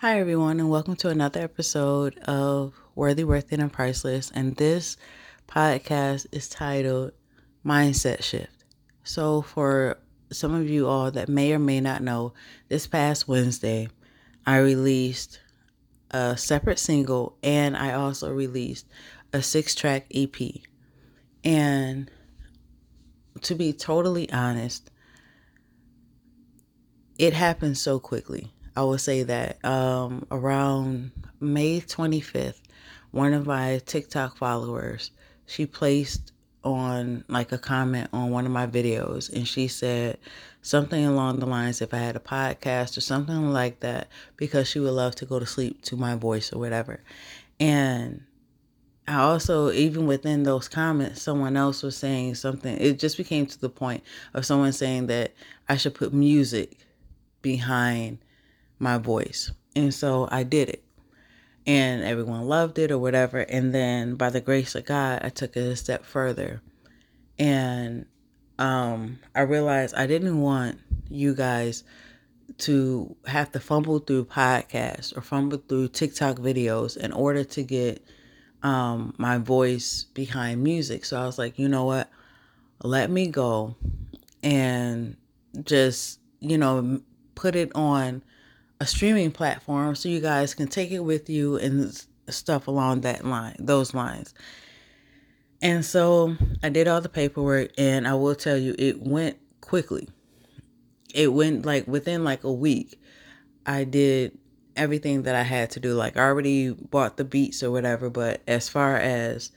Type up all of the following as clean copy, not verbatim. Hi everyone, and welcome to another episode of Worthy, Worth It, and Priceless. And this podcast is titled Mindset Shift. So for some of you all that may or may not know, this past Wednesday, I released a separate single and I also released a 6-track EP. And to be totally honest, it happened so quickly. I will say that around May 25th, one of my TikTok followers, she placed on like a comment on one of my videos, and she said something along the lines, if I had a podcast or something like that, because she would love to go to sleep to my voice or whatever. And I also, even within those comments, someone else was saying something. It just became to the point of someone saying that I should put music behind my voice. And so I did it, and everyone loved it or whatever. And then by the grace of God, I took it a step further, and I realized I didn't want you guys to have to fumble through podcasts or fumble through TikTok videos in order to get my voice behind music. So I was like, you know what, let me go and just, you know, put it on a streaming platform so you guys can take it with you and stuff along those lines. And so I did all the paperwork, and I will tell you, it went quickly. It went like within like a week. I did everything that I had to do. Like, I already bought the beats or whatever, but as far as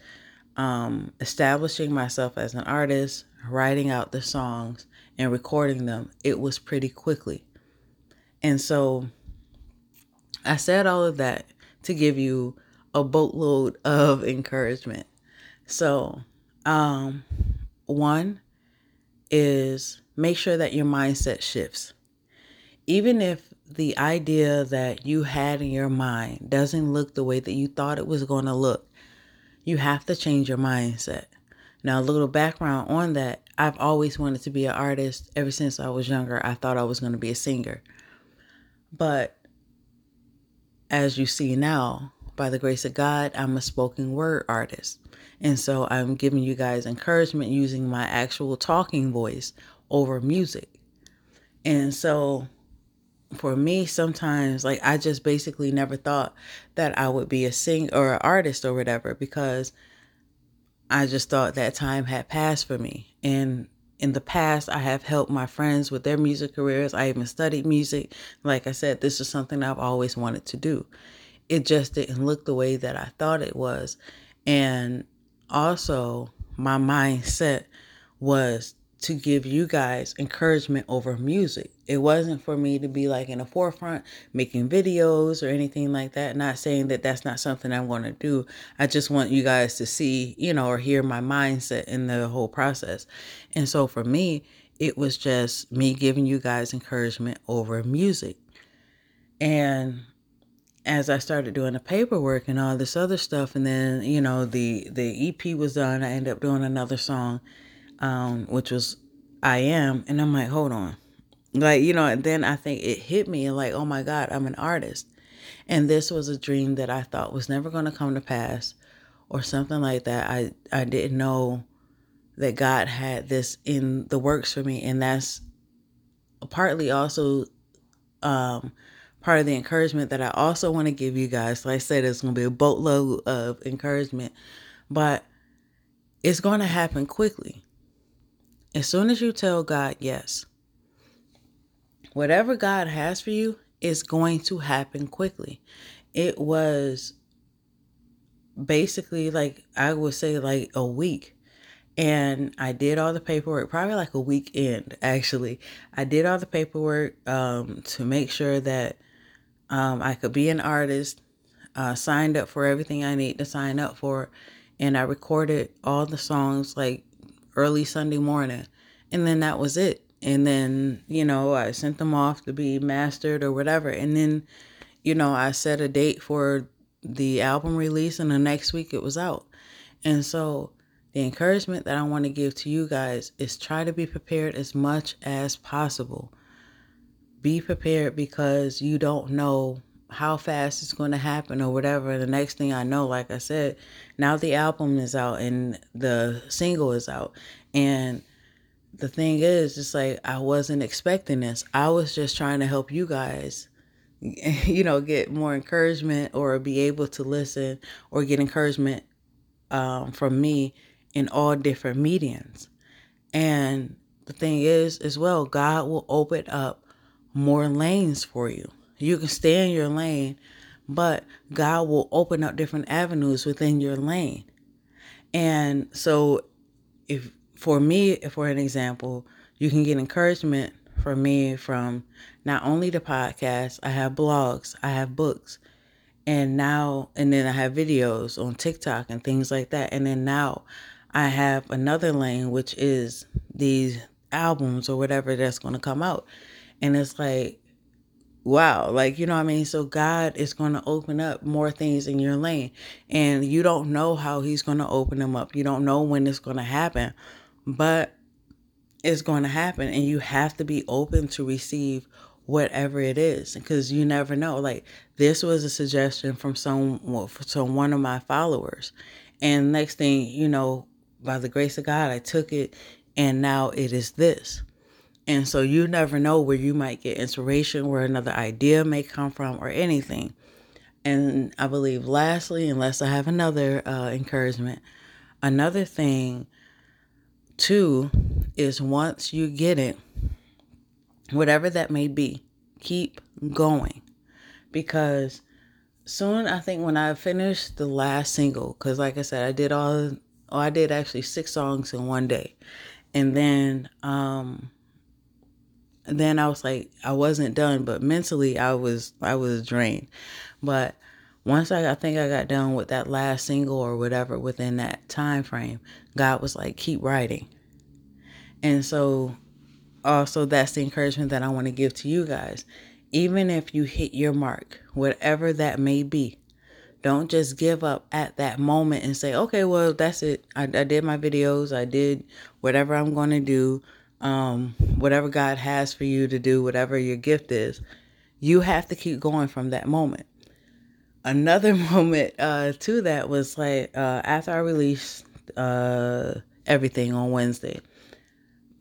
establishing myself as an artist, writing out the songs and recording them, it was pretty quickly. And so I said all of that to give you a boatload of encouragement. So, one is make sure that your mindset shifts. Even if the idea that you had in your mind doesn't look the way that you thought it was going to look, you have to change your mindset. Now, a little background on that. I've always wanted to be an artist. Ever since I was younger, I thought I was going to be a singer. But as you see now, by the grace of God, I'm a spoken word artist. And so I'm giving you guys encouragement using my actual talking voice over music. And so for me, sometimes, like, I just basically never thought that I would be a singer or an artist or whatever, because I just thought that time had passed for me. And in the past, I have helped my friends with their music careers. I even studied music. Like I said, this is something I've always wanted to do. It just didn't look the way that I thought it was. And also, my mindset was to give you guys encouragement over music. It wasn't for me to be like in the forefront making videos or anything like that. Not saying that that's not something I want to do. I just want you guys to see, you know, or hear my mindset in the whole process. And so for me, it was just me giving you guys encouragement over music. And as I started doing the paperwork and all this other stuff, and then, you know, the EP was done, I ended up doing another song, which was I Am. And I'm like, hold on. Like, you know, and then I think it hit me like, oh my God, I'm an artist. And this was a dream that I thought was never going to come to pass or something like that. I didn't know that God had this in the works for me. And that's partly also part of the encouragement that I also want to give you guys. Like I said, it's going to be a boatload of encouragement, but it's going to happen quickly. As soon as you tell God yes, whatever God has for you is going to happen quickly. It was basically like, I would say like a week, and I did all the paperwork, probably like a weekend. Actually, I did all the paperwork, to make sure that, I could be an artist, signed up for everything I need to sign up for. And I recorded all the songs like early Sunday morning, and then that was it. And then, you know, I sent them off to be mastered or whatever. And then, you know, I set a date for the album release, and the next week it was out. And so the encouragement that I want to give to you guys is try to be prepared as much as possible. Be prepared, because you don't know how fast it's going to happen or whatever. The next thing I know, like I said, now the album is out and the single is out. And the thing is, it's like, I wasn't expecting this. I was just trying to help you guys, you know, get more encouragement or be able to listen or get encouragement from me in all different mediums. And the thing is, as well, God will open up more lanes for you. You can stay in your lane, but God will open up different avenues within your lane. And so if, for me, for an example, you can get encouragement from me from not only the podcast, I have blogs, I have books, and now, and then I have videos on TikTok and things like that. And then now I have another lane, which is these albums or whatever that's going to come out. And it's like, wow, like, you know what I mean? So God is going to open up more things in your lane, and you don't know how he's going to open them up. You don't know when it's going to happen, but it's going to happen, and you have to be open to receive whatever it is, because you never know. Like, this was a suggestion from one of my followers, and next thing you know, by the grace of God, I took it, and now it is this. And so you never know where you might get inspiration, where another idea may come from, or anything. And I believe lastly, unless I have another encouragement, another thing too is, once you get it, whatever that may be, keep going. Because soon, I think when I finished the last single, because like I said, I did actually 6 songs in one day. And then I was like, I wasn't done, but mentally I was drained. But once I think I got done with that last single or whatever within that time frame, God was like, keep writing. And so also that's the encouragement that I want to give to you guys. Even if you hit your mark, whatever that may be, don't just give up at that moment and say, okay, well, that's it. I did my videos. I did whatever I'm going to do. Whatever God has for you to do, whatever your gift is, you have to keep going from that moment. Another moment to that was like after I released everything on Wednesday,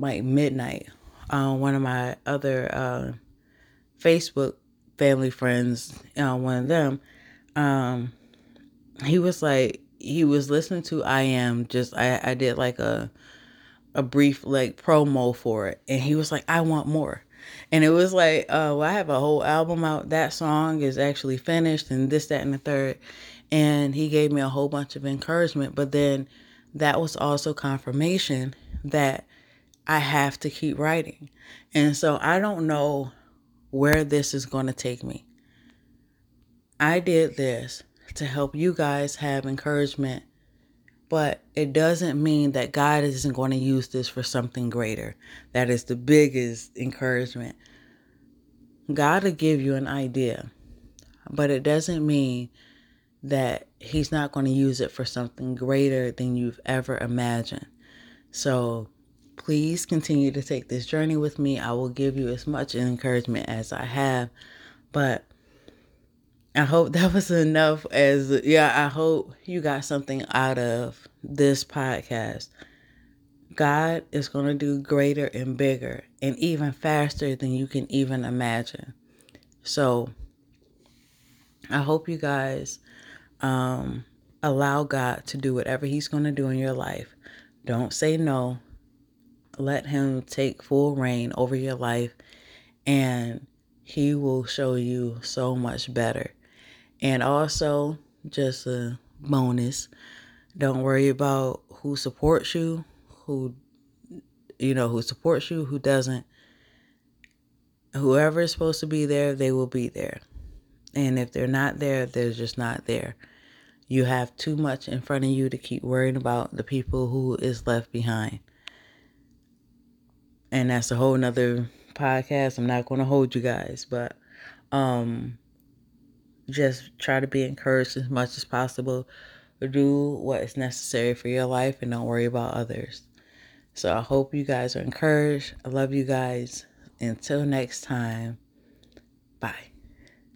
like midnight, one of my other Facebook family friends, one of them, he was listening to I Am. I did like a brief like promo for it, and he was like, I want more. And it was like, well, I have a whole album out, that song is actually finished, and this, that, and the third. And he gave me a whole bunch of encouragement, but then that was also confirmation that I have to keep writing. And so I don't know where this is going to take me. I did this to help you guys have encouragement, but it doesn't mean that God isn't going to use this for something greater. That is the biggest encouragement. God will give you an idea, but it doesn't mean that he's not going to use it for something greater than you've ever imagined. So please continue to take this journey with me. I will give you as much encouragement as I have, but I hope that was enough. I hope you got something out of this podcast. God is going to do greater and bigger and even faster than you can even imagine. So I hope you guys allow God to do whatever he's going to do in your life. Don't say no. Let him take full reign over your life, and he will show you so much better. And also, just a bonus, don't worry about who supports you, who doesn't. Whoever is supposed to be there, they will be there. And if they're not there, they're just not there. You have too much in front of you to keep worrying about the people who is left behind. And that's a whole nother podcast. I'm not going to hold you guys, but just try to be encouraged as much as possible. Do what is necessary for your life and don't worry about others. So I hope you guys are encouraged. I love you guys. Until next time, bye.